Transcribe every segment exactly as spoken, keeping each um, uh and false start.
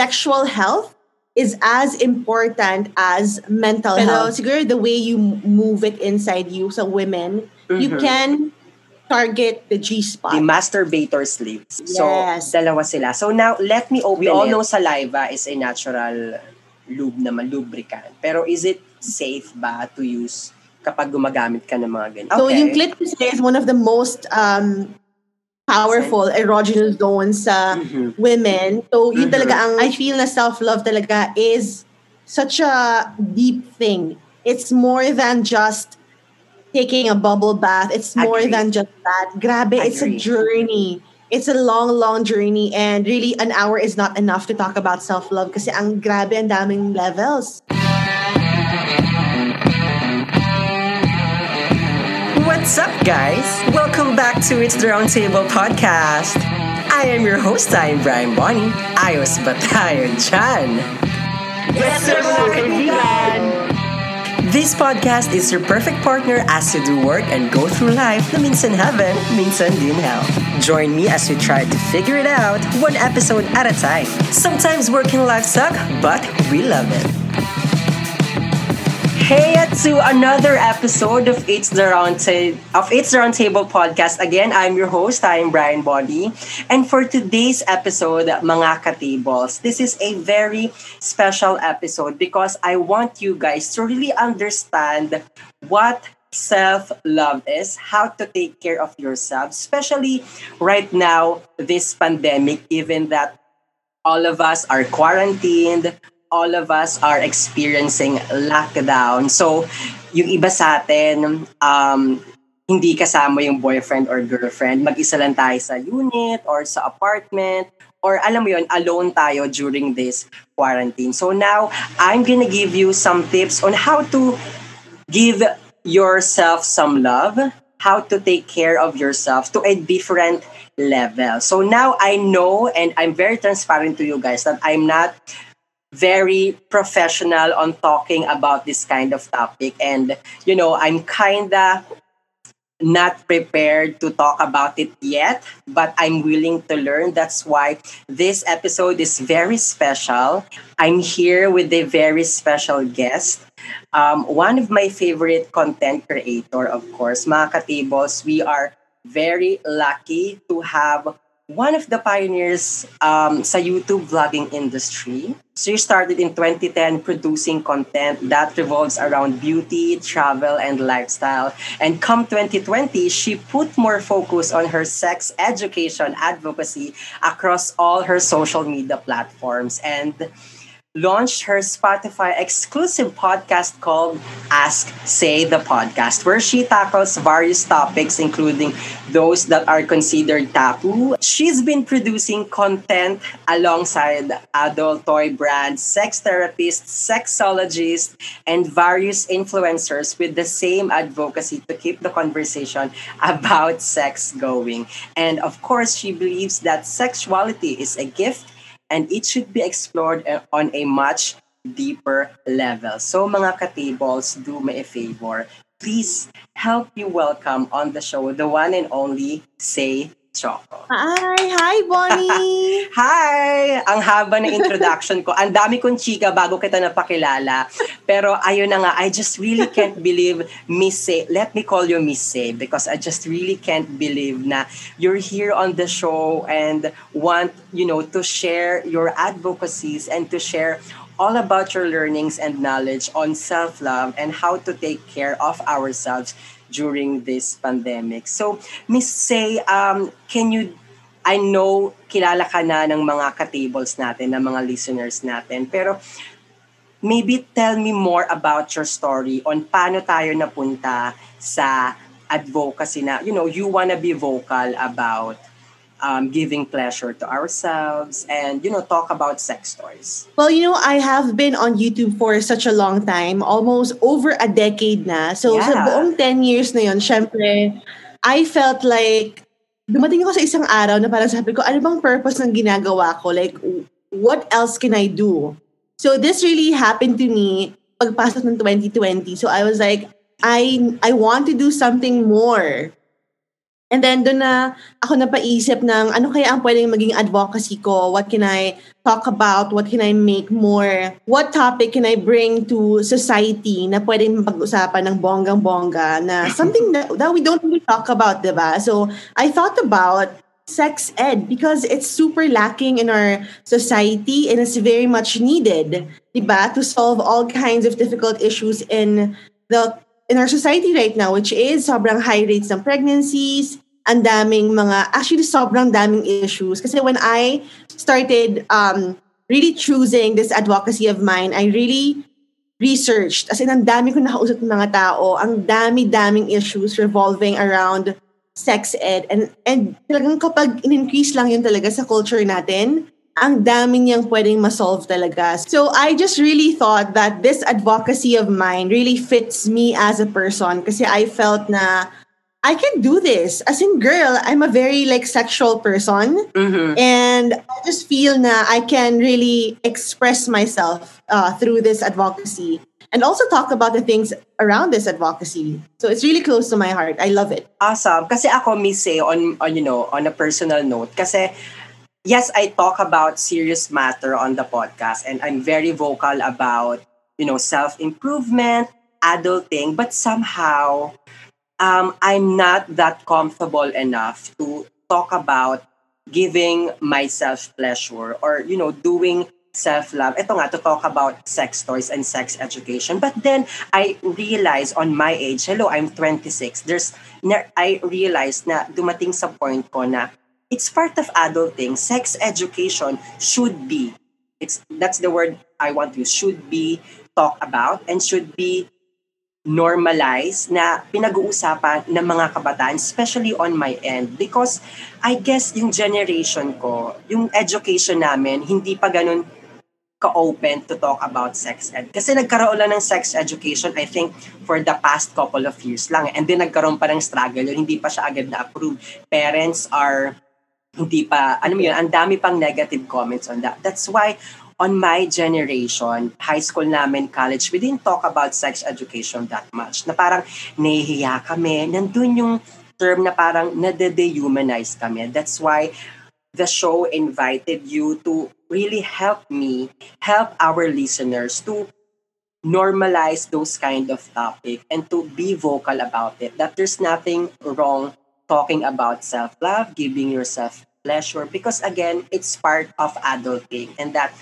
sexual health is as important as mental Pero, health. Siguro the way you move it inside you, so women, mm-hmm. you can target the G-spot. The masturbator sleeves. Yes. So, dalawa sila. So now, let me open We it. all know saliva is a natural lube naman, lubricant. Pero is it safe ba to use kapag gumagamit ka ng mga ganito? So okay. Yung clitoris is one of the most um, powerful erogenous zones sa mm-hmm. women. So, yun mm-hmm. talaga ang, I feel na self-love talaga is such a deep thing. It's more than just taking a bubble bath. It's more Agreed. than just that. Grabe, Agreed. it's a journey. It's a long, long journey. And really, an hour is not enough to talk about self-love kasi ang grabe, ang daming levels. What's up, guys? Welcome back to It's the Roundtable Podcast. I am your host, I am Brian Bonnie. Ayos ba tayo dyan? Yes, sir, mga kaibigan! This podcast is your perfect partner as you do work and go through life na minsan heaven, minsan din hell. Join me as we try to figure it out one episode at a time. Sometimes working life sucks, but we love it. Hey, to another episode of It's the Roundtable of It's the Roundtable Podcast. Again, I'm your host, I'm Brian Bonnie. And for today's episode, mga katables, this is a very special episode because I want you guys to really understand what self-love is, how to take care of yourself, especially right now, this pandemic, given that all of us are quarantined. All of us are experiencing lockdown. So, yung iba sa atin, um, hindi kasama yung boyfriend or girlfriend. Mag-isa lang tayo sa unit or sa apartment. Or alam mo yun, alone tayo during this quarantine. So now, I'm gonna give you some tips on how to give yourself some love. How to take care of yourself to a different level. So now, I know and I'm very transparent to you guys that I'm not very professional on talking about this kind of topic, and you know I'm kinda not prepared to talk about it yet, but I'm willing to learn. That's why this episode is very special. I'm here with a very special guest, um, one of my favorite content creator, of course, mga katables. We are very lucky to have one of the pioneers um, sa YouTube vlogging industry. So you started in twenty ten producing content that revolves around beauty, travel, and lifestyle. And come twenty twenty, she put more focus on her sex education advocacy across all her social media platforms and launched her Spotify exclusive podcast called Ask Say the Podcast, where she tackles various topics, including those that are considered taboo. She's been producing content alongside adult toy brands, sex therapists, sexologists, and various influencers with the same advocacy to keep the conversation about sex going. And of course, she believes that sexuality is a gift and it should be explored on a much deeper level. So mga katables, do me a favor. Please help you welcome on the show the one and only SaiTioco. Hi! Hi, Bonnie! Hi! Ang haba ng introduction ko. Ang dami kong chika bago kita napakilala. Pero ayun na nga, I just really can't believe, Miss Say. Let me call you Miss Say because I just really can't believe na you're here on the show and want, you know, to share your advocacies and to share all about your learnings and knowledge on self-love and how to take care of ourselves during this pandemic. So, Miss Say, um, can you, I know, kilala ka na ng mga katables natin, ng mga listeners natin, pero maybe tell me more about your story on paano tayo napunta sa advocacy na, you know, you wanna be vocal about Um, giving pleasure to ourselves and, you know, talk about sex toys. Well, you know, I have been on YouTube for such a long time, almost over a decade na. So, yeah. Sa buong ten years na yun, syempre, I felt like, dumating ako sa isang araw na parang sabi ko, ano bang purpose ng ginagawa ko? Like, what else can I do? So, this really happened to me pagpasok ng twenty twenty. So, I was like, I I want to do something more. And then doon na ako napaisip ng ano kaya ang pwedeng maging advocacy ko? What can I talk about? What can I make more? What topic can I bring to society na pwedeng mapag-usapan ng bonggang-bongga na something that, that we don't really talk about, diba? So I thought about sex ed because it's super lacking in our society and it's very much needed, diba? To solve all kinds of difficult issues in the in our society right now, which is sobrang high rates ng pregnancies, ang daming mga, actually sobrang daming issues. Kasi when I started um, really choosing this advocacy of mine, I really researched. As in, ang dami ko nakausap ng mga tao, ang dami-daming issues revolving around sex ed. And, and talagang kapag in-increase lang yun talaga sa culture natin, ang dami niyang pwedeng ma-solve talaga. So I just really thought that this advocacy of mine really fits me as a person kasi I felt na I can do this. As in, girl, I'm a very like sexual person. Mm-hmm. And I just feel na I can really express myself uh, through this advocacy. And also talk about the things around this advocacy. So it's really close to my heart. I love it. Awesome. Kasi ako, Miss A, on, on, you know, on a personal note, kasi yes, I talk about serious matter on the podcast and I'm very vocal about, you know, self-improvement, adulting, but somehow um, I'm not that comfortable enough to talk about giving myself pleasure or, you know, doing self-love. Ito nga, to talk about sex toys and sex education. But then I realized on my age, hello, I'm twenty-six. There's, I realized na dumating sa point ko na it's part of adulting. Sex education should be, it's that's the word I want to use, should be talked about and should be normalized na pinag-uusapan ng mga kabataan, especially on my end. Because I guess yung generation ko, yung education namin, hindi pa ganun ka-open to talk about sex ed. Kasi nagkaroon lang ng sex education, I think, for the past couple of years lang. And then nagkaroon pa ng struggle, hindi pa siya agad na-approve. Parents are hindi pa, alam mo yun, ang dami pang negative comments on that. That's why on my generation, high school namin, college, we didn't talk about sex education that much. Na parang nahihiya kami. Nandun yung term na parang nade-dehumanize kami. That's why the show invited you to really help me, help our listeners to normalize those kind of topic and to be vocal about it. That there's nothing wrong talking about self-love, giving yourself pleasure, because again, it's part of adulting and that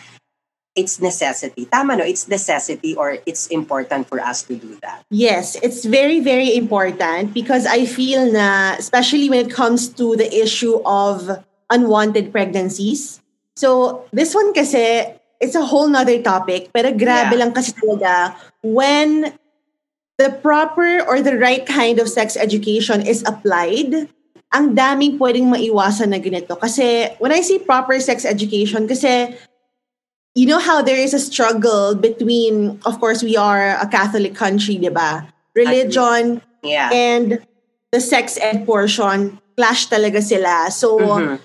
it's necessity. Tama, no? It's necessity or it's important for us to do that. Yes, it's very, very important because I feel na, especially when it comes to the issue of unwanted pregnancies. So, this one kasi, it's a whole nother topic, pero grabe yeah. lang kasi talaga when the proper or the right kind of sex education is applied, ang daming pwedeng maiwasan na ganito. Kasi, when I say proper sex education, kasi you know how there is a struggle between, of course, we are a Catholic country, diba? Religion yeah. and the sex ed portion, clash talaga sila. So, mm-hmm.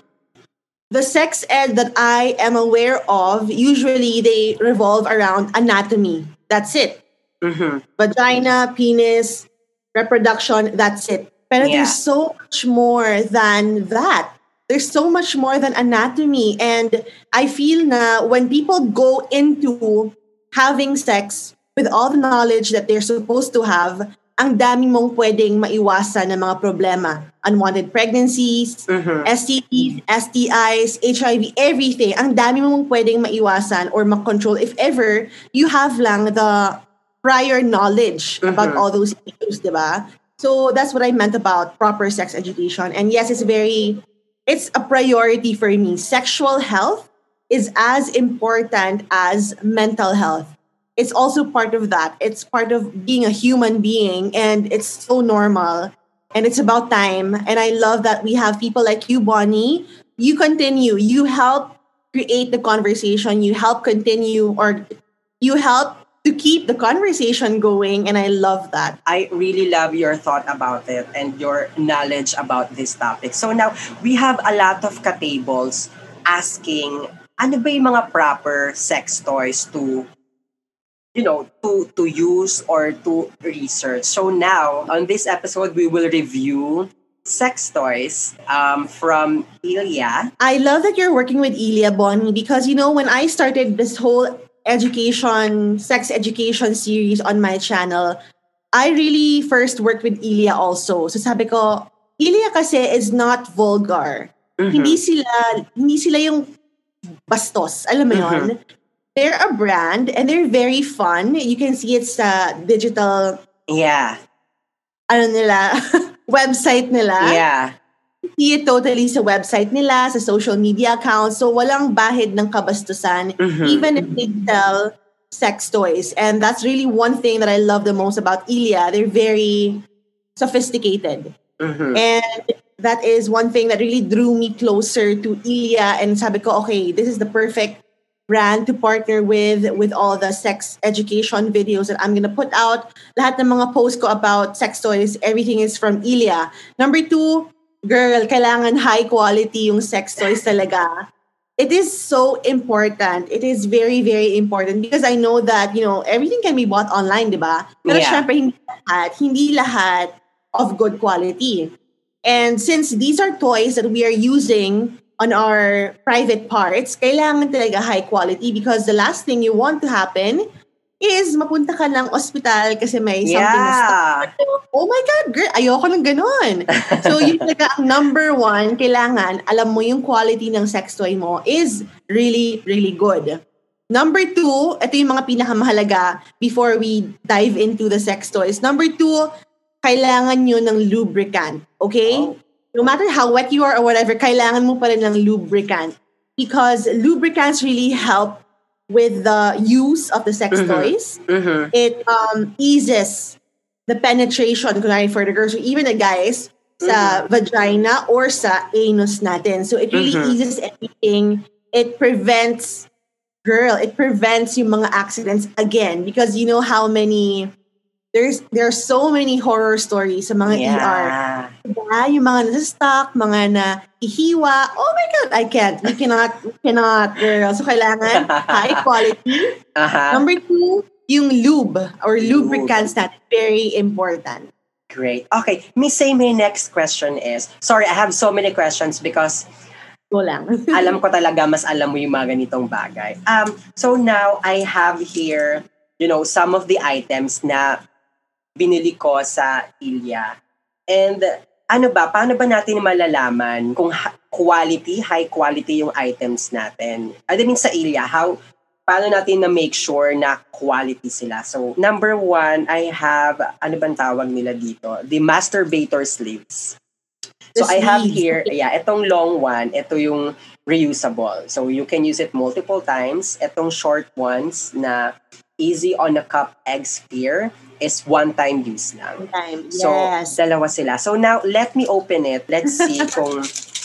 the sex ed that I am aware of, usually they revolve around anatomy. That's it. Mm-hmm. Vagina, penis, reproduction, that's it. Pero yeah. there's so much more than that. There's so much more than anatomy. And I feel na when people go into having sex with all the knowledge that they're supposed to have, ang dami mong pwedeng maiwasan ng mga problema. Unwanted pregnancies, mm-hmm. S T Ds, S T Is, H I V, everything. Ang dami mong pwedeng maiwasan or makontrol if ever you have lang the prior knowledge mm-hmm. about all those issues, diba? So that's what I meant about proper sex education. And yes, it's very... it's a priority for me. Sexual health is as important as mental health. It's also part of that. It's part of being a human being and it's so normal and it's about time. And I love that we have people like you, Bonnie. You continue. You help create the conversation. You help continue or you help to keep the conversation going, and I love that. I really love your thought about it and your knowledge about this topic. So now, we have a lot of katables asking, ano ba yung mga proper sex toys to, you know, to, to use or to research? So now, on this episode, we will review sex toys um, from Ilya. I love that you're working with Ilya Bonnie because, you know, when I started this whole education, sex education series on my channel, I really first worked with Ilya also. So sabi ko, Ilya kasi is not vulgar. Mm-hmm. Hindi sila, hindi sila yung bastos. Alam mo mm-hmm. yun? They're a brand and they're very fun. You can see it's a digital... Yeah. Ano nila? Website nila. Yeah. See it totally sa website nila, sa social media accounts. So walang bahid ng kabastusan, mm-hmm. even if they sell sex toys. And that's really one thing that I love the most about Ilya. They're very sophisticated. Mm-hmm. And that is one thing that really drew me closer to Ilya. And sabi ko, okay, this is the perfect brand to partner with, with all the sex education videos that I'm gonna put out. Lahat ng mga posts ko about sex toys, everything is from Ilya. Number two, girl, kailangan high quality yung sex toys talaga. It is so important. It is very, very important because I know that, you know, everything can be bought online, di ba? Pero yeah. syempre, hindi lahat, hindi lahat of good quality. And since these are toys that we are using on our private parts, kailangan talaga high quality because the last thing you want to happen is mapunta ka ng ospital kasi may yeah. something na stuck. Oh my God, girl, ayoko ng ganon. So yun talaga ang number one, kailangan alam mo yung quality ng sex toy mo is really, really good. Number two, ito yung mga pinakamahalaga before we dive into the sex toys. Number two, kailangan nyo ng lubricant, okay? Oh. No matter how wet you are or whatever, kailangan mo pa rin ng lubricant because lubricants really help with the use of the sex mm-hmm. toys. Mm-hmm. It um, eases the penetration for the girls or even the guys mm-hmm. sa vagina or sa anus natin. So it really mm-hmm. eases everything. It prevents, girl, it prevents yung mga accidents again because you know how many... There's there are so many horror stories sa mga yeah. E R. Diba? Yung mga na-stuck, mga na-ihiwa. Oh my God, I can't. We cannot, we cannot, girl. So, kailangan high quality. Uh-huh. Number two, yung lube or lube. lubricants natin. Very important. Great. Okay, Miss Say, my next question is, sorry, I have so many questions because alam ko talaga, mas alam mo yung mga ganitong bagay. Um, so, now I have here, you know, some of the items na binili ko sa Ilya. And ano ba, paano ba natin malalaman kung ha- quality, high quality yung items natin? I mean, sa Ilya, how, paano natin na make sure na quality sila? So, number one, I have, ano bang tawag nila dito? The masturbator sleeves. So, I have here, yeah, itong long one, ito yung reusable. So, you can use it multiple times. Itong short ones na easy on a cup egg sphere is one-time use lang. Time, yes. So, dalawa sila. So, now, let me open it. Let's see kung...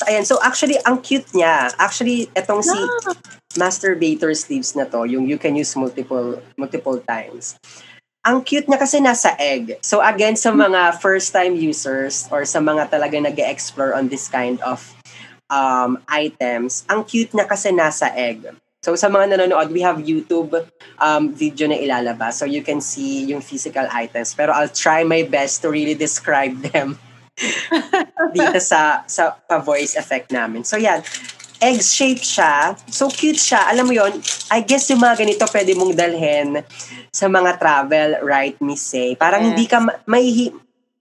Ayan, so actually, ang cute niya. Actually, itong no. si masturbator sleeves na to, yung you can use multiple multiple times. Ang cute niya kasi nasa egg. So, again, sa mga first-time users or sa mga talaga nag-explore on this kind of um, items, ang cute niya kasi nasa egg. So, sa mga nanonood, we have YouTube um, video na ilalabas. So, you can see yung physical items. Pero I'll try my best to really describe them dito sa, sa sa voice effect namin. So, yan. Egg-shaped siya. So, cute siya. Alam mo yon, I guess yung mga ganito pwede mong dalhin sa mga travel, right, Miss Say? Parang yes. hindi ka ma- may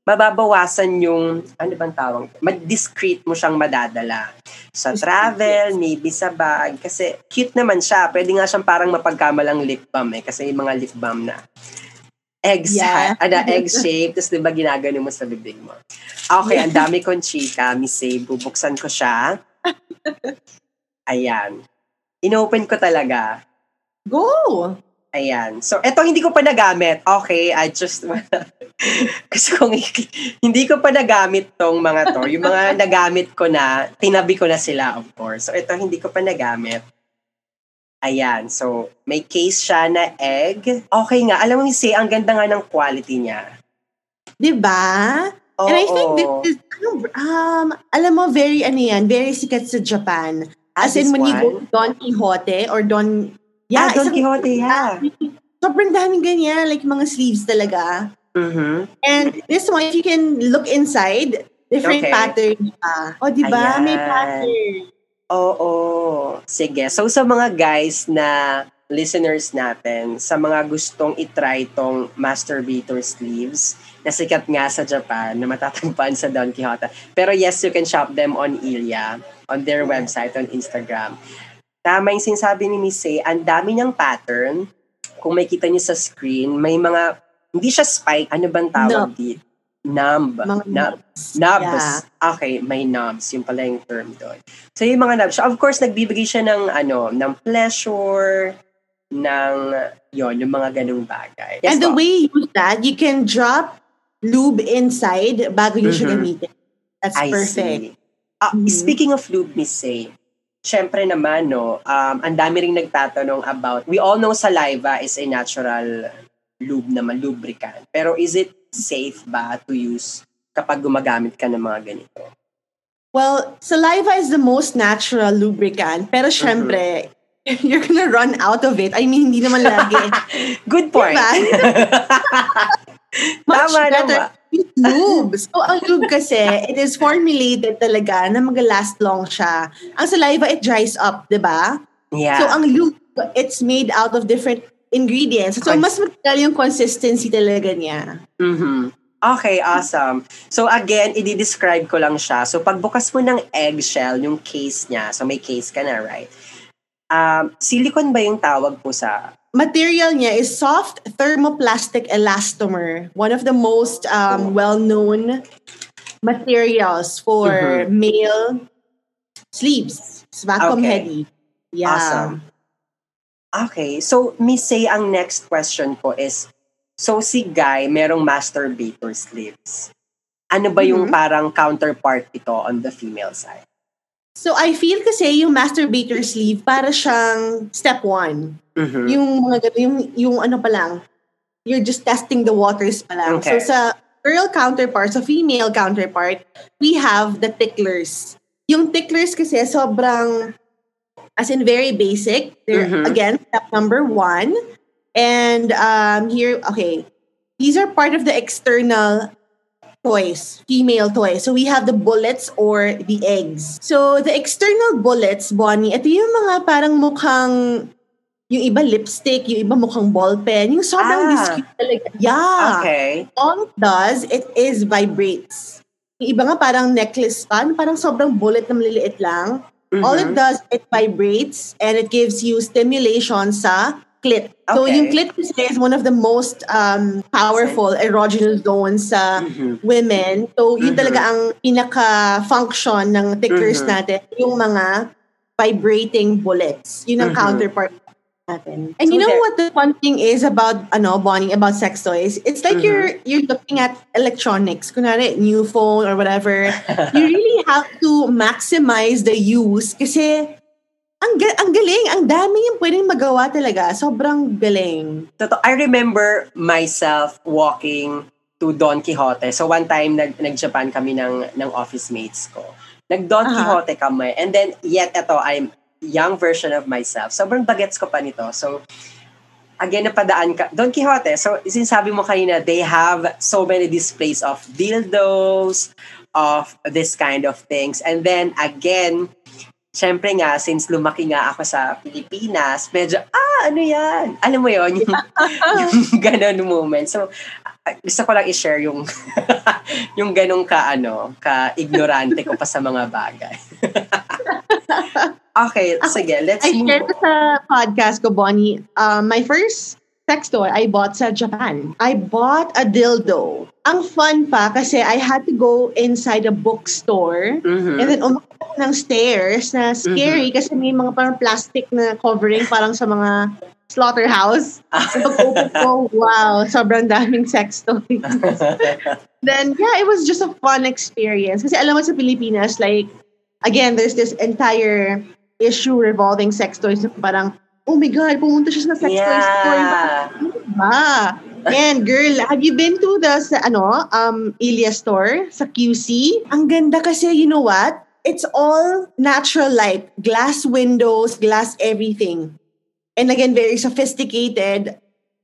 mababawasan yung, ano bang tawag? Discreet mo siyang madadala. Sa travel, maybe sa bag. Kasi cute naman siya. Pwede nga siyang parang mapagkamalang lip balm eh. Kasi yung mga lip balm na eggs, yeah. ano, egg shape. Tapos diba ginagano mo sa bibig mo. Okay, ang dami kong chika, Miss Say. Bubuksan ko siya. Ayan. Inopen ko talaga. Go! Ayan. So, eto hindi ko pa nagamit. Okay, I just wanna... Kasi kung hindi ko pa nagamit tong mga to. Yung mga nagamit ko na, tinabi ko na sila, of course. So, eto hindi ko pa nagamit. Ayan. So, may case siya na egg. Okay nga. Alam mo, Say, ang ganda nga ng quality niya. Diba? Oo. And I think this is, um, alam mo, very, ano yan, very sikat sa Japan. As in, when you go to Don Quijote or Don... Yeah, ah, Don Quijote, yeah. Sobrang daming ganyan, like mga sleeves talaga. Mm-hmm. And this one, if you can look inside, Different okay. pattern pa. O, di ba? May pattern. Oo. Sige. So, sa mga guys na listeners natin, sa mga gustong itry tong masturbator sleeves na sikat nga sa Japan na matatagpuan sa Don Quijote. Pero yes, you can shop them on Ilya, on their website, on Instagram. Tama yung sinasabi ni Miss Say, ang dami niyang pattern. Kung may kita niyo sa screen, may mga, hindi siya spike, ano bang tawag no. dito? Numb. Nubs. Nubs. Nubs. Yeah. Okay, may nubs. Yung pala yung term doon. So, yung mga nubs. Of course, nagbibigay siya ng, ano, ng pleasure, ng, yon yung mga ganung bagay. Yes, and the Bob? Way you use that, you can drop lube inside bago you mm-hmm. siya gamitin. That's I perfect. Uh, mm-hmm. Speaking of lube, Miss Say, syempre naman, no, um, ang dami rin nagtatanong about, we all know saliva is a natural lube naman, lubricant. Pero is it safe ba to use kapag gumagamit ka ng mga ganito? Well, saliva is the most natural lubricant. Pero syempre, mm-hmm. you're gonna run out of it. I mean, hindi naman lagi. Good point. Diba? Much tama better with lube. So, ang lube kasi, it is formulated talaga na mag-last long siya. Ang saliva, it dries up, diba? Yeah. So, ang lube, it's made out of different ingredients. So, mas magkakal yung consistency talaga niya. Mm-hmm. Okay, awesome. So, again, i-describe ko lang siya. So, pagbukas mo ng eggshell, yung case niya, so may case ka na, right? Um, silicone ba yung tawag po sa... Material niya is soft thermoplastic elastomer. One of the most um, well-known materials for mm-hmm. male sleeves. It's vacuum okay. heavy. Yeah. Awesome. Okay, so Miss Say, ang next question ko is, so si Guy, merong masturbator sleeves. Ano ba yung mm-hmm. parang counterpart ito on the female side? So I feel kasi yung masturbator sleeve, para siyang step one. Mm-hmm. Yung, yung, yung ano pa lang, you're just testing the waters pa lang. Okay. So sa girl counterpart, sa female counterpart, we have the ticklers. Yung ticklers kasi sobrang... As in, very basic. They're, mm-hmm. again, step number one. And um, here, okay. These are part of the external toys, female toys. So we have the bullets or the eggs. So the external bullets, Bonnie, ito yung mga parang mukhang, yung iba lipstick, yung iba mukhang ball pen. Yung sobrang ah. discreet talaga. Yeah. Okay. All it does, it is vibrates. Yung iba nga parang necklace pa, parang sobrang bullet na maliliit lang. Mm-hmm. All it does, it vibrates and it gives you stimulation sa clit. Okay. So yung clit is one of the most um, powerful erogenous zones sa mm-hmm. women. So mm-hmm. yun talaga ang pinaka-function ng tickers mm-hmm. natin, yung mga vibrating bullets. Yun ang mm-hmm. counterpart natin. And so you know there. What the fun thing is about, ano, Bonnie, about sex toys? It's like mm-hmm. you're you're looking at electronics. Kunwari, new phone or whatever. You really have to maximize the use kasi ang, ang galing, ang dami yung pwedeng magawa talaga. Sobrang galing. Totoo. I remember myself walking to Don Quijote. So one time, nag, nag-Japan kami ng, ng office mates ko. Nag-Don uh-huh. Quijote kami. And then, yet eto, I'm young version of myself. Sobrang bagets ko pa nito. So, again, napadaan ka. Don Quijote, so sinasabi mo kanina, they have so many displays of dildos, of this kind of things. And then, again, syempre nga, since lumaki nga ako sa Pilipinas, medyo, ah, ano yan? Alam mo yun? Yung, yung ganon moment. So, gusto ko lang i-share yung, yung ganong ka, ano, ka-ignorante ko pa sa mga bagay. Okay, sige, let's I move. I shared sa podcast ko, Bonnie, uh, my first sex toy I bought sa Japan. I bought a dildo. Ang fun pa kasi I had to go inside a bookstore mm-hmm. and then umakit ako ng stairs na scary mm-hmm. kasi may mga parang plastic na covering parang sa mga slaughterhouse. So pag-open ko, wow, sobrang daming sex toys. Then, yeah, it was just a fun experience. Kasi alam mo sa Pilipinas, like, again, there's this entire issue revolving sex toys na parang oh my God, pumunta siya sa sex yeah. toy store. Diba? And girl, have you been to the, sa, ano, um, Ilya store sa Q C? Ang ganda kasi, you know what? It's all natural light. Glass windows, glass everything. And again, very sophisticated.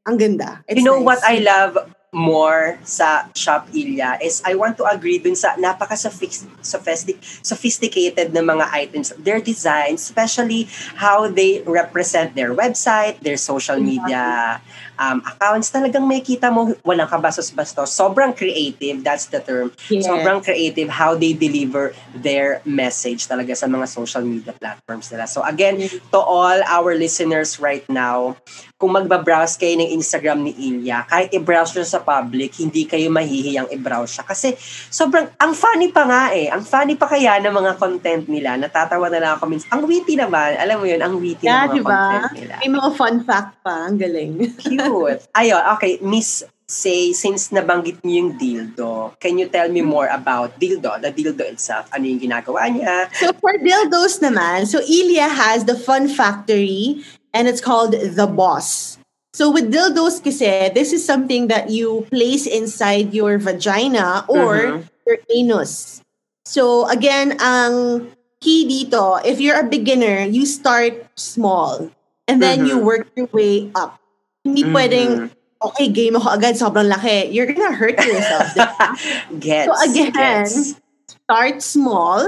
Ang ganda. It's you know nice. What I love more sa Shop Ilya is I want to agree dun sa napaka-sophistic, sophisticated na mga items, their design, especially how they represent their website, their social media um, accounts. Talagang may kita mo, walang kabastos-bastos. Sobrang creative, that's the term. Yes. Sobrang creative how they deliver their message talaga sa mga social media platforms nila. So again, to all our listeners right now, kung magbabrowse kayo ng Instagram ni Ilya, kahit i-browse nyo sa public, hindi kayo mahihiyang i-browse siya. Kasi sobrang, ang funny pa nga eh. Ang funny pa kaya ng mga content nila. Natatawa na lang ako minsan. Ang witty naman. Alam mo yun, ang witty yeah, ng mga diba? Content nila. May mga fun fact pa. Ang galing. Cute. Ayun, okay. Miss Say, since nabanggit niyo yung dildo, can you tell me more about dildo, the dildo itself? Ano yung ginagawa niya? So for dildos naman, so Ilya has the Fun Factory. And it's called The Boss. So with dildos kasi, this is something that you place inside your vagina or mm-hmm. your anus. So again, ang key dito, if you're a beginner, you start small. And then mm-hmm. you work your way up. Hindi mm-hmm. pwedeng, okay, game ako agad, sobrang laki. You're gonna hurt yourself. Gets, so again, gets. Start small.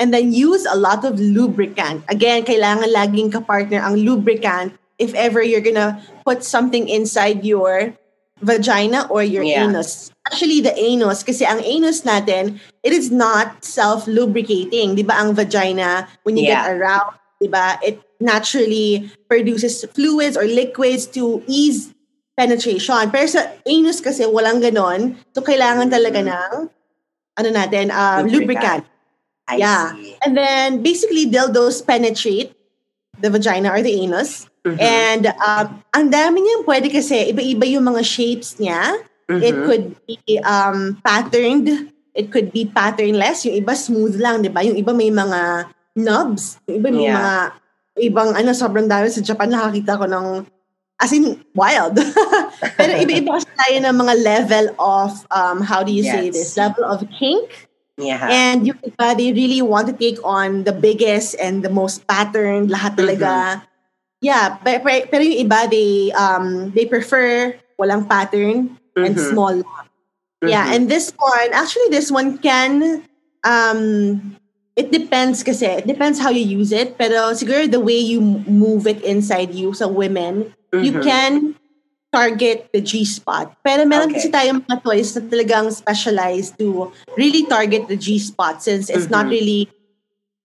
And then use a lot of lubricant. Again, kailangan laging kapartner ang lubricant if ever you're gonna put something inside your vagina or your yeah. anus. Actually, the anus, kasi ang anus natin, it is not self-lubricating. Di ba ang vagina, when you yeah. get aroused, di ba, it naturally produces fluids or liquids to ease penetration. Pero sa anus kasi, walang ganon. So, kailangan talaga ng, ano natin, um, lubricant. lubricant. I yeah. see. And then basically dildos penetrate the vagina or the anus. Mm-hmm. And um, ang dami niyang pwede kasi iba-iba yung mga shapes niya. Mm-hmm. It could be um, patterned. It could be patternless. Yung iba smooth lang, di ba? Yung iba may mga nubs. Yung iba may yeah. mga ibang ano, sobrang dami sa Japan nakakita ko ng as in wild. Pero iba-iba kasi tayo ng mga level of um, how do you yes. say this? Level of kink. Yeah. And yung iba, they really want to take on the biggest and the most patterned, lahat talaga. Mm-hmm. Yeah, pero, pero yung iba, they, um, they prefer walang pattern mm-hmm. and small. Mm-hmm. Yeah, and this one, actually this one can, um, it depends kasi, it depends how you use it, pero siguro the way you move it inside you, so women, mm-hmm. you can target the G-spot. Pero meron okay. kasi tayong mga toys na talagang specialized to really target the G-spot since it's mm-hmm. not really,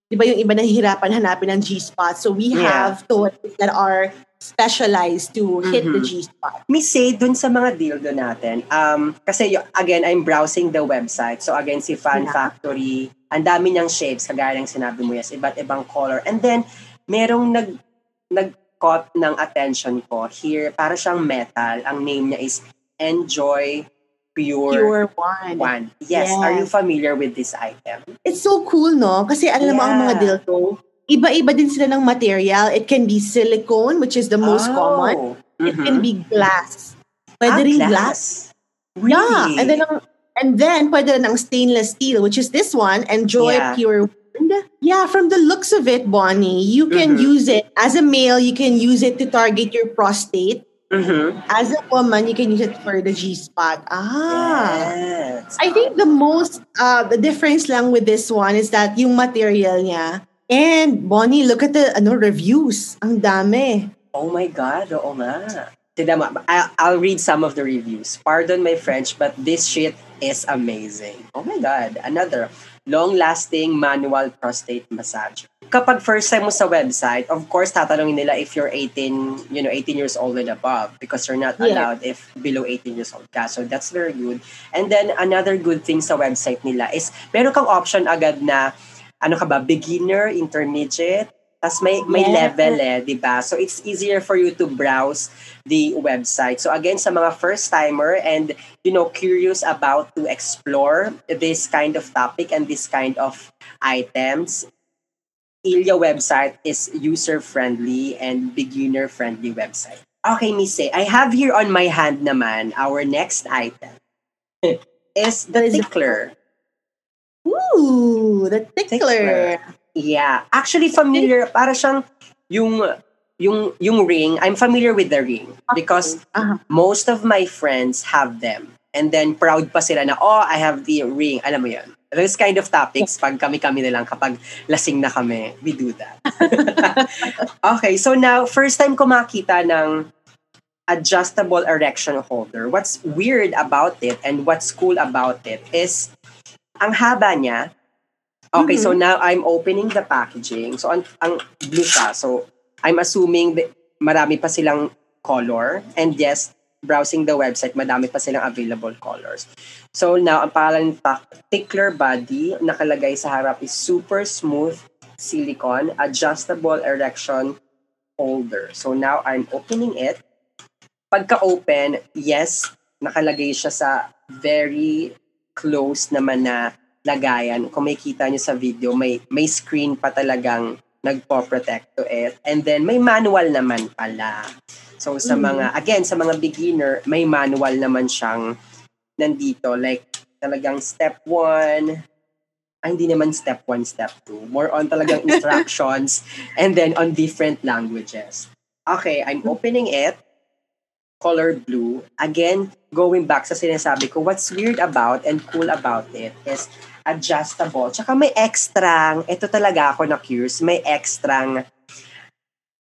di ba yung iba nahihirapan hanapin ng G-spot. So we yeah. have toys that are specialized to hit mm-hmm. the G-spot. Miss Say, dun sa mga dildo natin, um, kasi y- again, I'm browsing the website. So again, si Fun yeah. Factory, ang dami niyang shapes, kagaya ng sinabi mo, yes, iba't ibang color. And then, merong nag nag caught ng attention ko here, para siyang metal. Ang name niya is Enjoy Pure, Pure One. One. Yes. yes, are you familiar with this item? It's so cool, no? Kasi alam yeah. mo ang mga dildo, iba-iba din sila ng material. It can be silicone, which is the most oh. common. Mm-hmm. It can be glass. Pwede ah, rin glass. glass. Really? Yeah. And then, and then pwede rin ang stainless steel, which is this one, Enjoy yeah. Pure One. Yeah, from the looks of it, Bonnie, you can mm-hmm. use it as a male. You can use it to target your prostate. Mm-hmm. As a woman, you can use it for the G-spot. Ah, yes. I think the most uh, the difference lang with this one is that yung material niya. And Bonnie, look at the ano reviews. Ang dami. Oh my God, oo nga. I'll read some of the reviews. Pardon my French, but this shit is amazing. Oh my God, another. Long-lasting manual prostate massage. Kapag first time mo sa website, of course, tatanungin nila if you're eighteen, you know, eighteen years old and above, because you're not yeah. allowed if below eighteen years old ka. So that's very good. And then another good thing sa website nila is meron kang option agad na ano ka ba, beginner, intermediate, tas may may yeah. level eh, di ba? So it's easier for you to browse the website. So again, sa mga first timer and you know curious about to explore this kind of topic and this kind of items, Ilya website is user friendly and beginner friendly website. Okay, Miss Say, I have here on my hand naman our next item is the tickler. Ooh, the tickler. tickler. Yeah, actually familiar, para siyang yung yung yung ring. I'm familiar with the ring because uh-huh. most of my friends have them. And then proud pa sila na, oh, I have the ring. Alam mo yun. Those kind of topics, pag kami-kami na lang, kapag lasing na kami, we do that. Okay, so now, first time ko makita ng adjustable erection holder. What's weird about it and what's cool about it is, ang haba niya. Okay, mm-hmm. So now I'm opening the packaging. So, ang, ang blue siya. So, I'm assuming marami pa silang color. And yes, browsing the website, madami pa silang available colors. So now, ang pangalan ng tickler body, nakalagay sa harap is super smooth silicone adjustable erection holder. So now, I'm opening it. Pagka-open, yes, nakalagay siya sa very close naman na lagayan. Kung may kita nyo sa video, may, may screen pa talagang nagpo-protect to it. And then, may manual naman pala. So, sa mga, again, sa mga beginner, may manual naman siyang nandito. Like, talagang step one, ay, hindi naman step one, step two. More on talagang instructions and then on different languages. Okay, I'm opening it. Color blue. Again, going back sa sinasabi ko, what's weird about and cool about it is adjustable. Tsaka may extrang, ito talaga ako na-curious, may extrang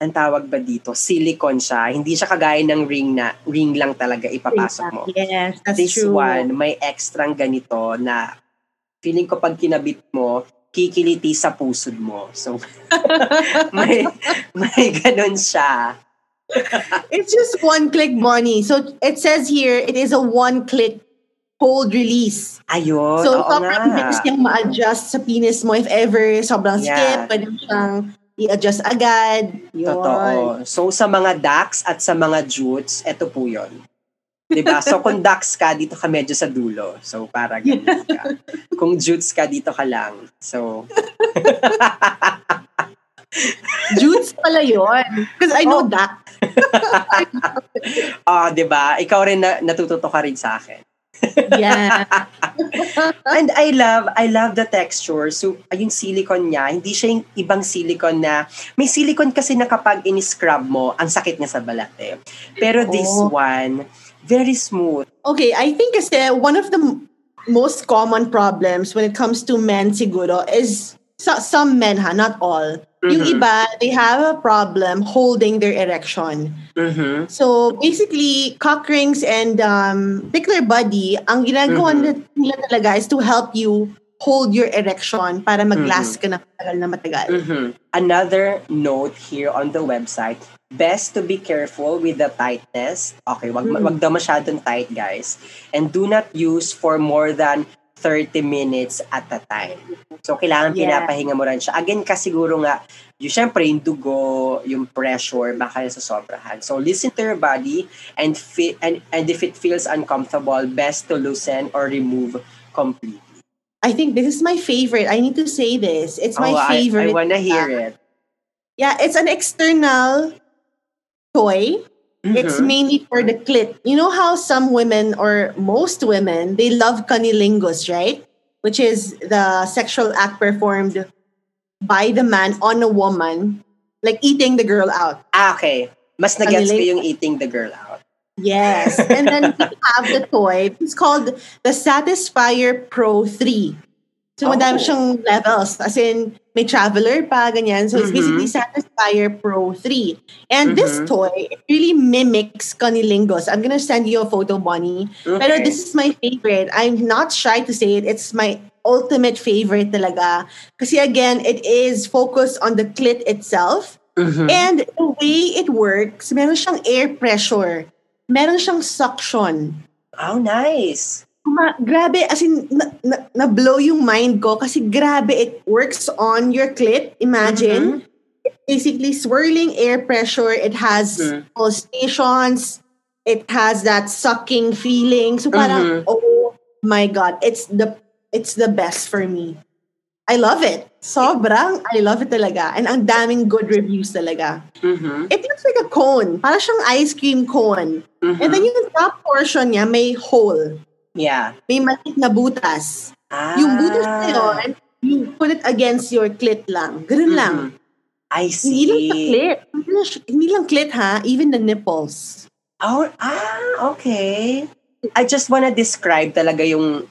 ang tawag ba dito? Silicone siya. Hindi siya kagaya ng ring na ring lang talaga ipapasok mo. Yes, that's This true. One, may extrang ganito na feeling ko pag kinabit mo, kikiliti sa pusod mo. So, may, may ganun siya. It's just one-click money. So, it says here, it is a one-click cold release. Ayun, so, sobrang bilis niyang ma-adjust sa penis mo if ever sobrang yeah. skip, pwede siyang i-adjust agad. Yun. Totoo. So, sa mga ducks at sa mga jutes, eto po yun. Diba? So, kung ducks ka, dito ka medyo sa dulo. So, para ganun ka. Kung jutes ka, dito ka lang. So, jutes pala yun. Because I know oh. duck. Oh, diba? Ikaw rin, na, natututo ka rin sa akin. Yeah. And I love I love the texture. So yung silicone niya, hindi siya yung ibang silicone na may silicone kasi na kapag in-scrub mo, ang sakit niya sa balat eh. Pero oh. this one, very smooth. Okay, I think kasi one of the m- most common problems when it comes to men siguro is so- some men ha, not all. Mm-hmm. Yung iba, they have a problem holding their erection. Mm-hmm. So, basically, cock rings and um, tickler body, ang ginagawa mm-hmm. nila talaga is to help you hold your erection para mag-last mm-hmm. ka na matagal na matagal. Mm-hmm. Another note here on the website, best to be careful with the tightness. Okay, wag, mm-hmm. wag daw masyadong tight, guys. And do not use for more than thirty minutes at a time. So, kailangan yeah. pinapahinga mo rin siya. Again, kasi siguro nga, yung syempre, yung dugo, yung pressure, baka na sa sobrahan. So, listen to your body and, fi- and, and if it feels uncomfortable, best to loosen or remove completely. I think this is my favorite. I need to say this. It's oh, my I, favorite. I wanna hear uh, it. Yeah, it's an external toy. Mm-hmm. It's mainly for the clit. You know how some women or most women, they love cunnilingus, right? Which is the sexual act performed by the man on a woman, like eating the girl out. Ah, okay. Mas nagets ko yung eating the girl out. Yes. And then we have the toy. It's called the Satisfyer Pro three. So oh. madami siyang levels. As in, may traveler pa, ganyan. So, mm-hmm. it's basically Satisfyer Pro three. And mm-hmm. this toy, it really mimics cunnilingus. I'm gonna send you a photo, Bonnie. Okay. Pero this is my favorite. I'm not shy to say it. It's my ultimate favorite talaga. Kasi again, it is focused on the clit itself. Mm-hmm. And the way it works, meron siyang air pressure. Meron siyang suction. Oh, nice. Ma, grabe, as in, na, na, na-blow yung mind ko kasi grabe, it works on your clit. Imagine. Mm-hmm. It's basically swirling air pressure. It has mm-hmm. all stations. It has that sucking feeling. So parang, mm-hmm. oh my God, it's the it's the best for me. I love it. Sobrang, I love it talaga. And ang daming good reviews talaga. Mm-hmm. It looks like a cone. Parang siyang ice cream cone. Mm-hmm. And then yung top portion niya may hole. Yeah. May maliit na butas. Ah. Yung butas na yun, you put it against your clit lang. Ganun mm-hmm. lang. I see. Hindi lang sa clit. Hindi lang clit, ha? Even the nipples. Oh, ah, okay. I just wanna describe talaga yung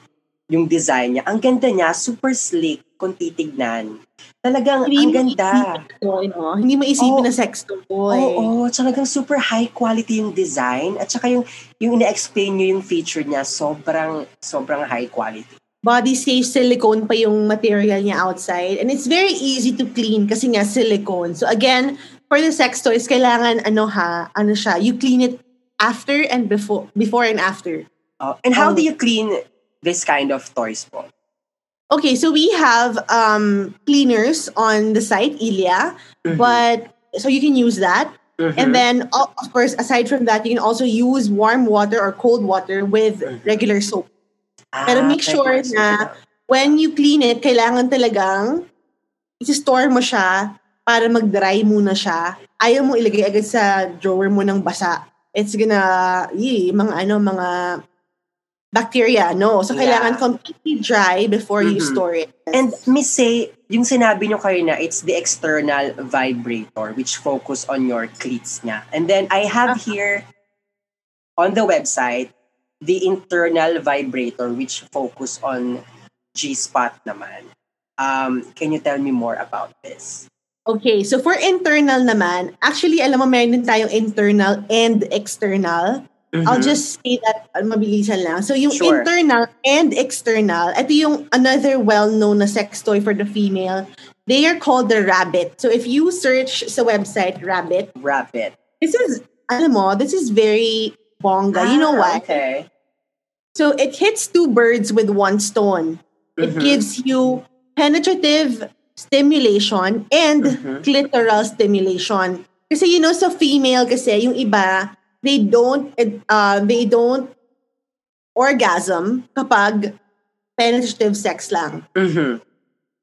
yung design niya. Ang ganda niya, super sleek kung titignan. Talagang hindi ang ganda. Toy, no? Hindi maisipin oh, na sex toy. Oo, oh, oh, talagang super high quality yung design at saka yung yung ina-explain niyo yung feature niya, sobrang sobrang high quality. Body safe silicone pa yung material niya outside and it's very easy to clean kasi nga silicone. So again, for the sex toys, kailangan ano ha, ano siya, you clean it after and before before and after. Oh, and how um, do you clean this kind of toys po? Okay, so we have um, cleaners on the site, Ilya, mm-hmm. but so you can use that. Mm-hmm. And then, of course, aside from that, you can also use warm water or cold water with mm-hmm. regular soap. Ah, pero make sure na when you clean it, kailangan talagang i-store mo siya para mag-dry muna siya. Ayaw mo ilagay agad sa drawer mo ng basa. It's gonna, yee, mga ano, mga... bacteria, no? So, yeah. Kailangan completely dry before mm-hmm. you store it. Yes. And, Miss Say, yung sinabi nyo kayo na it's the external vibrator which focus on your cleats na. And then, I have uh-huh. here on the website, the internal vibrator which focus on G-spot naman. Um, can you tell me more about this? Okay, so for internal naman, actually, alam mo, meron din tayong internal and external. Mm-hmm. I'll just say that uh, mabilisan lang. So yung sure. internal and external, ito yung another well-known na sex toy for the female. They are called the rabbit. So if you search sa website, rabbit. Rabbit. This is, alam mo, this is very bongga. Ah, you know what? Okay. So it hits two birds with one stone. Mm-hmm. It gives you penetrative stimulation and mm-hmm. clitoral stimulation. Kasi you know, sa female kasi, yung iba... They don't uh, they don't orgasm kapag penetrative sex lang. Mm-hmm.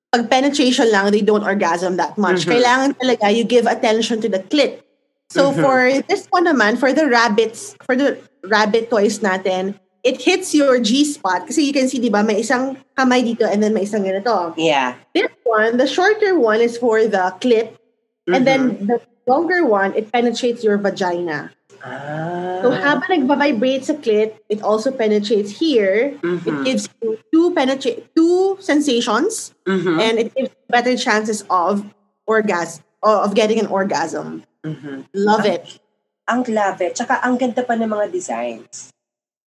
Pag penetration lang, they don't orgasm that much. Mm-hmm. Kailangan talaga you give attention to the clit. So mm-hmm. for this one naman, for the rabbits, for the rabbit toys natin, it hits your G-spot. Kasi you can see, di ba, may isang kamay dito and then may isang ganito. Yeah. This one, the shorter one is for the clit. Mm-hmm. And then the longer one, it penetrates your vagina. Ah. So, habang nagbavibrate sa clit, it also penetrates here. Mm-hmm. It gives you two penetra- two sensations, mm-hmm. and it gives you better chances of orgasm, of getting an orgasm. Mm-hmm. Love ang, it. Ang love it. Tsaka, ang ganda pa ng mga designs.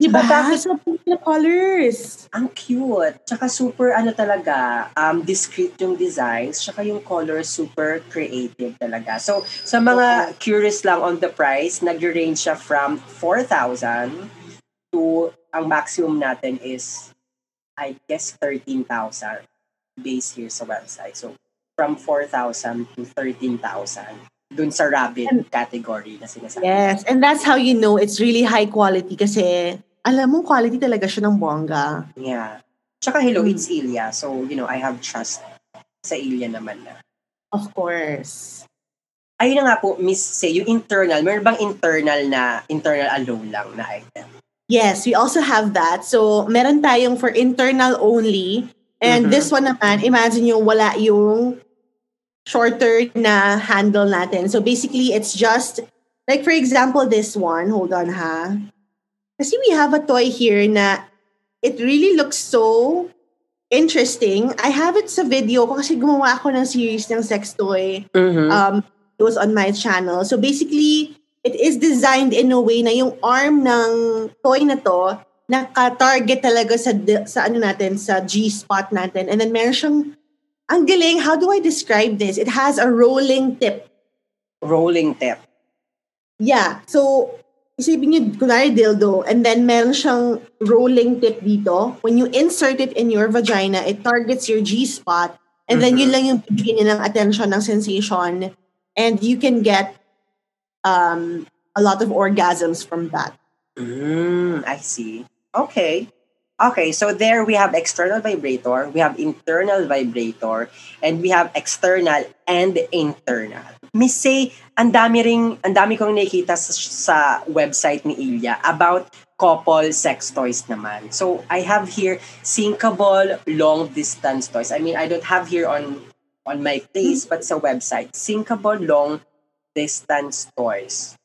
Diba? Bakit sa mga colors? Ang cute. Tsaka, super, ano talaga, um, discreet yung designs. Tsaka, yung colors, super creative talaga. So, sa mga okay. curious lang on the price, nag-range siya from four thousand to, ang maximum natin is, I guess, thirteen thousand based here sa website. So, from four thousand to thirteen thousand. Dun sa rabbit and, category na sinasabi. Yes, and that's how you know it's really high quality kasi alam mo, quality talaga siya ng bongga. Yeah. Tsaka, hello, mm. it's Ilya. So, you know, I have trust sa Ilya naman na. Of course. Ayun na nga po, Miss Say, yung internal, meron bang internal na, internal alone lang na item? Yes, we also have that. So, meron tayong for internal only. And mm-hmm. this one naman, imagine yung wala yung shorter na handle natin. So, basically, it's just, like, for example, this one. Hold on, ha? Kasi we have a toy here na it really looks so interesting. I have it sa video ko kasi gumawa ako ng series ng sex toy. Mm-hmm. Um, it was on my channel. So, basically, it is designed in a way na yung arm ng toy na to naka-target talaga sa, sa ano natin, sa G-spot natin. And then, meron siyang ang galing, how do I describe this? It has a rolling tip. Rolling tip. Yeah. So, isipin nyo, kunwari dildo, and then meron siyang rolling tip dito. When you insert it in your vagina, it targets your G-spot. And mm-hmm. then yun lang yung bigyan ng attention, ng sensation. And you can get um, a lot of orgasms from that. Mm, I see. Okay. Okay, so there we have external vibrator, we have internal vibrator, and we have external and internal. Miss Say, ang dami ring, ang dami kong nakikita sa, sa website ni Ilya about couple sex toys naman. So I have here sinkable long distance toys. I mean, I don't have here on on my place, but sa website, sinkable long distance toys.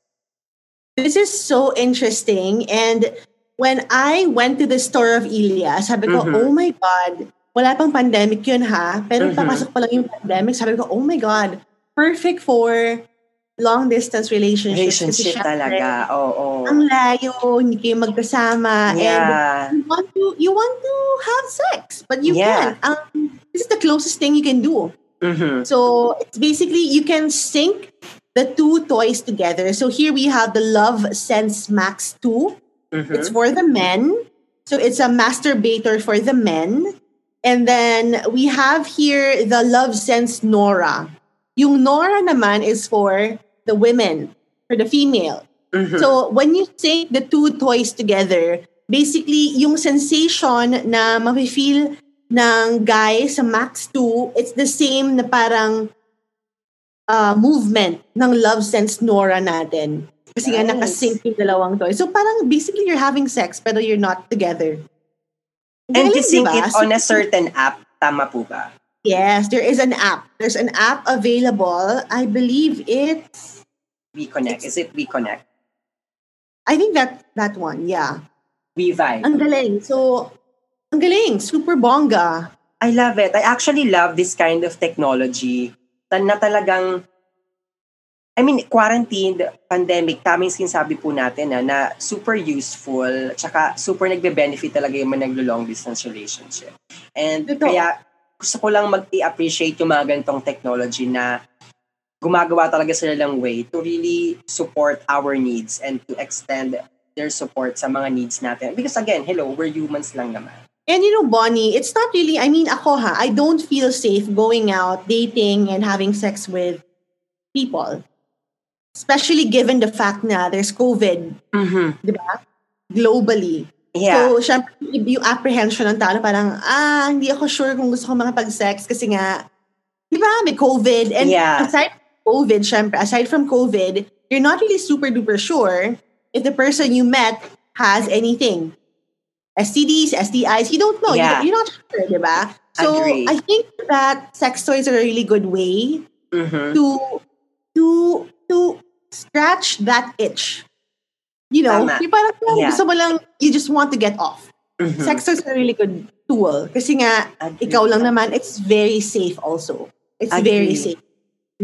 This is so interesting and when I went to the store of Ilya, sabi ko, mm-hmm. oh my God, wala pang pandemic yun ha, pero mm-hmm. papasok pa lang yung pandemic, sabi ko, oh my God, perfect for long distance relationships. Relationship talaga, oo. Oh, oh. Ang layo, hindi kayo magkasama. Yeah. And you want to, you want to have sex, but you yeah. can't. Um, this is the closest thing you can do. Mm-hmm. So, it's basically, you can sync the two toys together. So, here we have the Love Sense Max Two. Mm-hmm. It's for the men. So, it's a masturbator for the men. And then, we have here the Love Sense Nora. Yung Nora naman is for the women, for the female. Mm-hmm. So, when you sync the two toys together, basically, yung sensation na ma-feel ng guy sa Max two, it's the same na parang uh, movement ng Love Sense Nora natin. Kasi nice. Nga nakasync yung dalawang toys. So, parang basically, you're having sex pero you're not together. And to sync it on a certain app, tama po ba? Yes, there is an app. There's an app available. I believe it's We-Connect. Is it We-Connect? I think that that one, yeah. We Vibe. Ang galing. So, ang galing. Super bongga. I love it. I actually love this kind of technology na talagang, I mean, quarantine, pandemic, tamang sinasabi po natin na, na super useful tsaka super nagbe-benefit talaga yung mga naglo-long distance relationship. And ito, kaya gusto ko lang mag-appreciate yung mga ganitong technology na gumagawa talaga sila ng way to really support our needs and to extend their support sa mga needs natin. Because again, hello, we're humans lang naman. And you know, Bonnie, it's not really, I mean, ako ha, I don't feel safe going out, dating, and having sex with people. Especially given the fact na there's COVID. Mm-hmm. Diba? Globally. Yeah. So, syempre, yung apprehension ng tao, parang, ah, hindi ako sure kung gusto ko makapag-sex kasi nga, di ba, may COVID. And yeah. aside from COVID, syempre, aside from COVID, you're not really super-duper sure if the person you met has anything. S T Ds, S T Is, you don't know. Yeah. You're not sure, di ba? So, Agreed. I think that sex toys are a really good way mm-hmm. to to to scratch that itch. You know, yung parang yeah. gusto mo lang, you just want to get off. Mm-hmm. Sex toys are a really good tool. Kasi nga, Agree. Ikaw lang naman, it's very safe also. It's Agree. Very safe.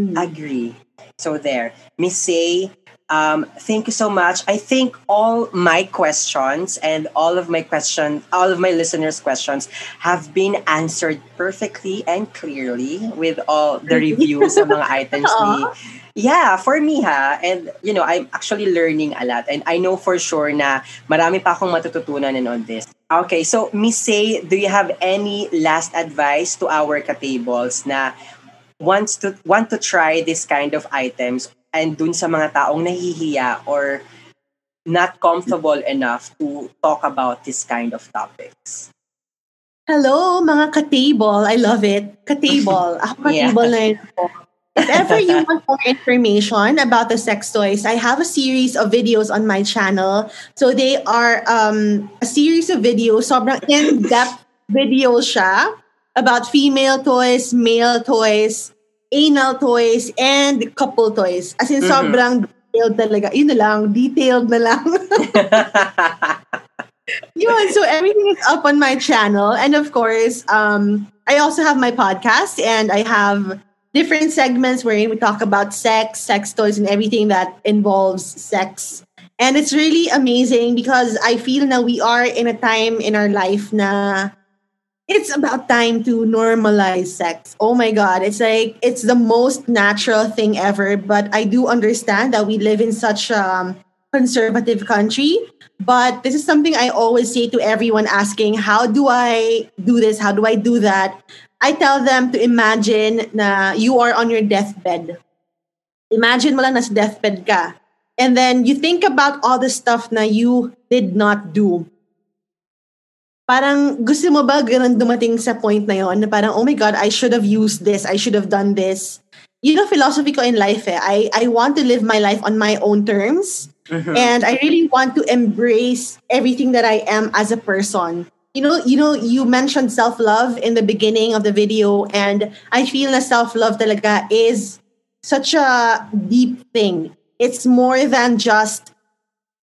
Mm. Agree. So there. Miss Say, um, thank you so much. I think all my questions and all of my questions, all of my listeners' questions have been answered perfectly and clearly with all the reviews of mga items ni... Yeah, for me ha, and you know, I'm actually learning a lot and I know for sure na marami pa akong matututunan and on this. Okay, so Miss Say, do you have any last advice to our katables na wants to want to try this kind of items and dun sa mga taong nahihiya or not comfortable enough to talk about this kind of topics? Hello, mga katable. I love it. Katable. Ako katable na yun po. If ever you want more information about the sex toys, I have a series of videos on my channel. So they are um, a series of videos, sobrang in-depth videos siya about female toys, male toys, anal toys, and couple toys. As in, mm-hmm. sobrang detailed talaga. Yun na lang, detailed na lang. Yun, so everything is up on my channel. And of course, um, I also have my podcast and I have... different segments wherein we talk about sex, sex toys, and everything that involves sex. And it's really amazing because I feel now we are in a time in our life na it's about time to normalize sex. Oh my God. It's like, it's the most natural thing ever. But I do understand that we live in such a conservative country. But this is something I always say to everyone asking, how do I do this? How do I do that? I tell them to imagine na you are on your deathbed. Imagine mo lang nasa deathbed ka. And then you think about all the stuff na you did not do. Parang gusto mo ba ganun dumating sa point na yon na parang, oh my God, I should have used this. I should have done this. You know, philosophy ko in life eh. I, I want to live my life on my own terms. Mm-hmm. And I really want to embrace everything that I am as a person. You know, you know, you mentioned self-love in the beginning of the video, and I feel that self-love talaga is such a deep thing. It's more than just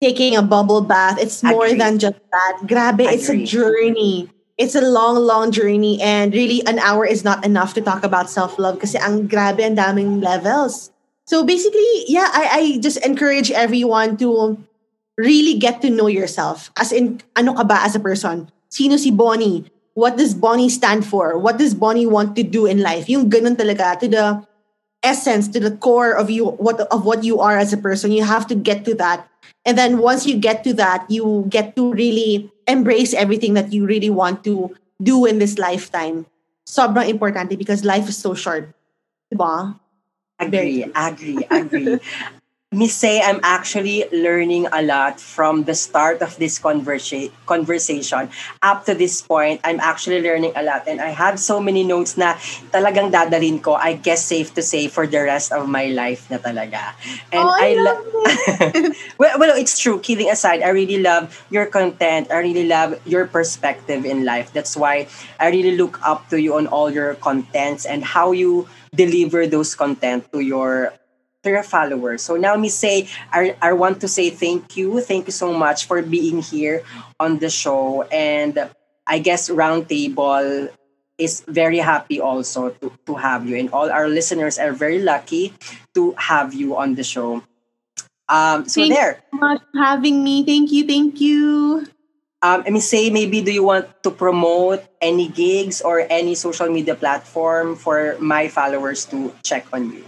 taking a bubble bath. It's more Agreed. than just that. Grabe, Agreed. It's a journey. It's a long, long journey. And really, an hour is not enough to talk about self-love kasi ang grabe, ang daming levels. So basically, yeah, I, I just encourage everyone to really get to know yourself. As in, ano ka ba as a person? Sino si Bonnie? What does Bonnie stand for? What does Bonnie want to do in life? Yung ganun talaga, to the essence, to the core of you, what of what you are as a person. You have to get to that. And then once you get to that, you get to really embrace everything that you really want to do in this lifetime. Sobrang importante because life is so short. Diba? Agree, agree, agree. Miss Say, I'm actually learning a lot from the start of this conversa- conversation. Up to this point, I'm actually learning a lot. And I have so many notes na talagang dadalhin ko, I guess safe to say, for the rest of my life na talaga. And oh, I, I love lo- well, well, it's true. Kidding aside, I really love your content. I really love your perspective in life. That's why I really look up to you on all your contents and how you deliver those content to your to your followers. So now me say, I, I want to say thank you. Thank you so much for being here on the show. And I guess Roundtable is very happy also to, to have you. And all our listeners are very lucky to have you on the show. Um, so thank there. Thank you so much for having me. Thank you. Thank you. Um, let me say, maybe do you want to promote any gigs or any social media platform for my followers to check on you?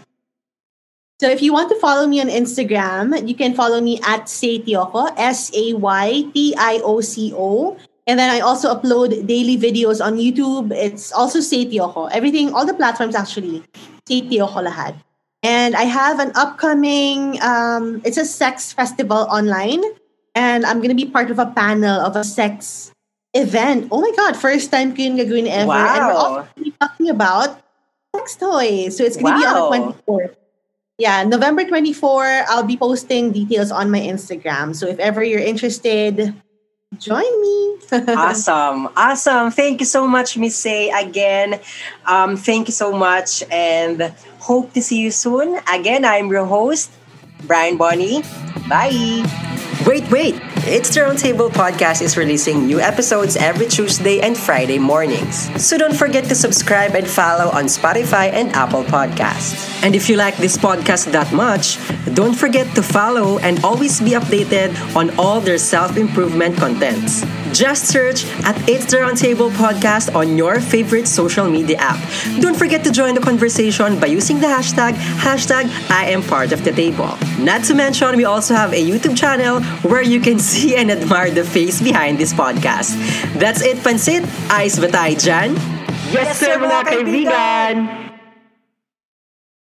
So if you want to follow me on Instagram, you can follow me at SaiTioco, S A Y T I O C O. And then I also upload daily videos on YouTube. It's also SaiTioco. Everything, all the platforms actually, SaiTioco lahat. And I have an upcoming, um, it's a sex festival online. And I'm going to be part of a panel of a sex event. Oh my God, first time ko yung gagawin ever. Wow. And we're also going to be talking about sex toys. So it's going to wow. be on the twenty-fourth. Yeah, November twenty-fourth, I'll be posting details on my Instagram. So if ever you're interested, join me. Awesome. Awesome. Thank you so much, Miss Say, again. Um, thank you so much and hope to see you soon. Again, I'm your host, Brian Bonnie. Bye. Wait, wait. It's the Roundtable Podcast is releasing new episodes every Tuesday and Friday mornings. So don't forget to subscribe and follow on Spotify and Apple Podcasts. And if you like this podcast that much, don't forget to follow and always be updated on all their self-improvement contents. Just search at It's the Roundtable Podcast on your favorite social media app. Don't forget to join the conversation by using the hashtag, hashtag I am part of the table. Not to mention, we also have a YouTube channel where you can see see and admire the face behind this podcast. That's it, Pansit. Ayos ba tayo dyan? Yes, yes sir, mga kaibigan!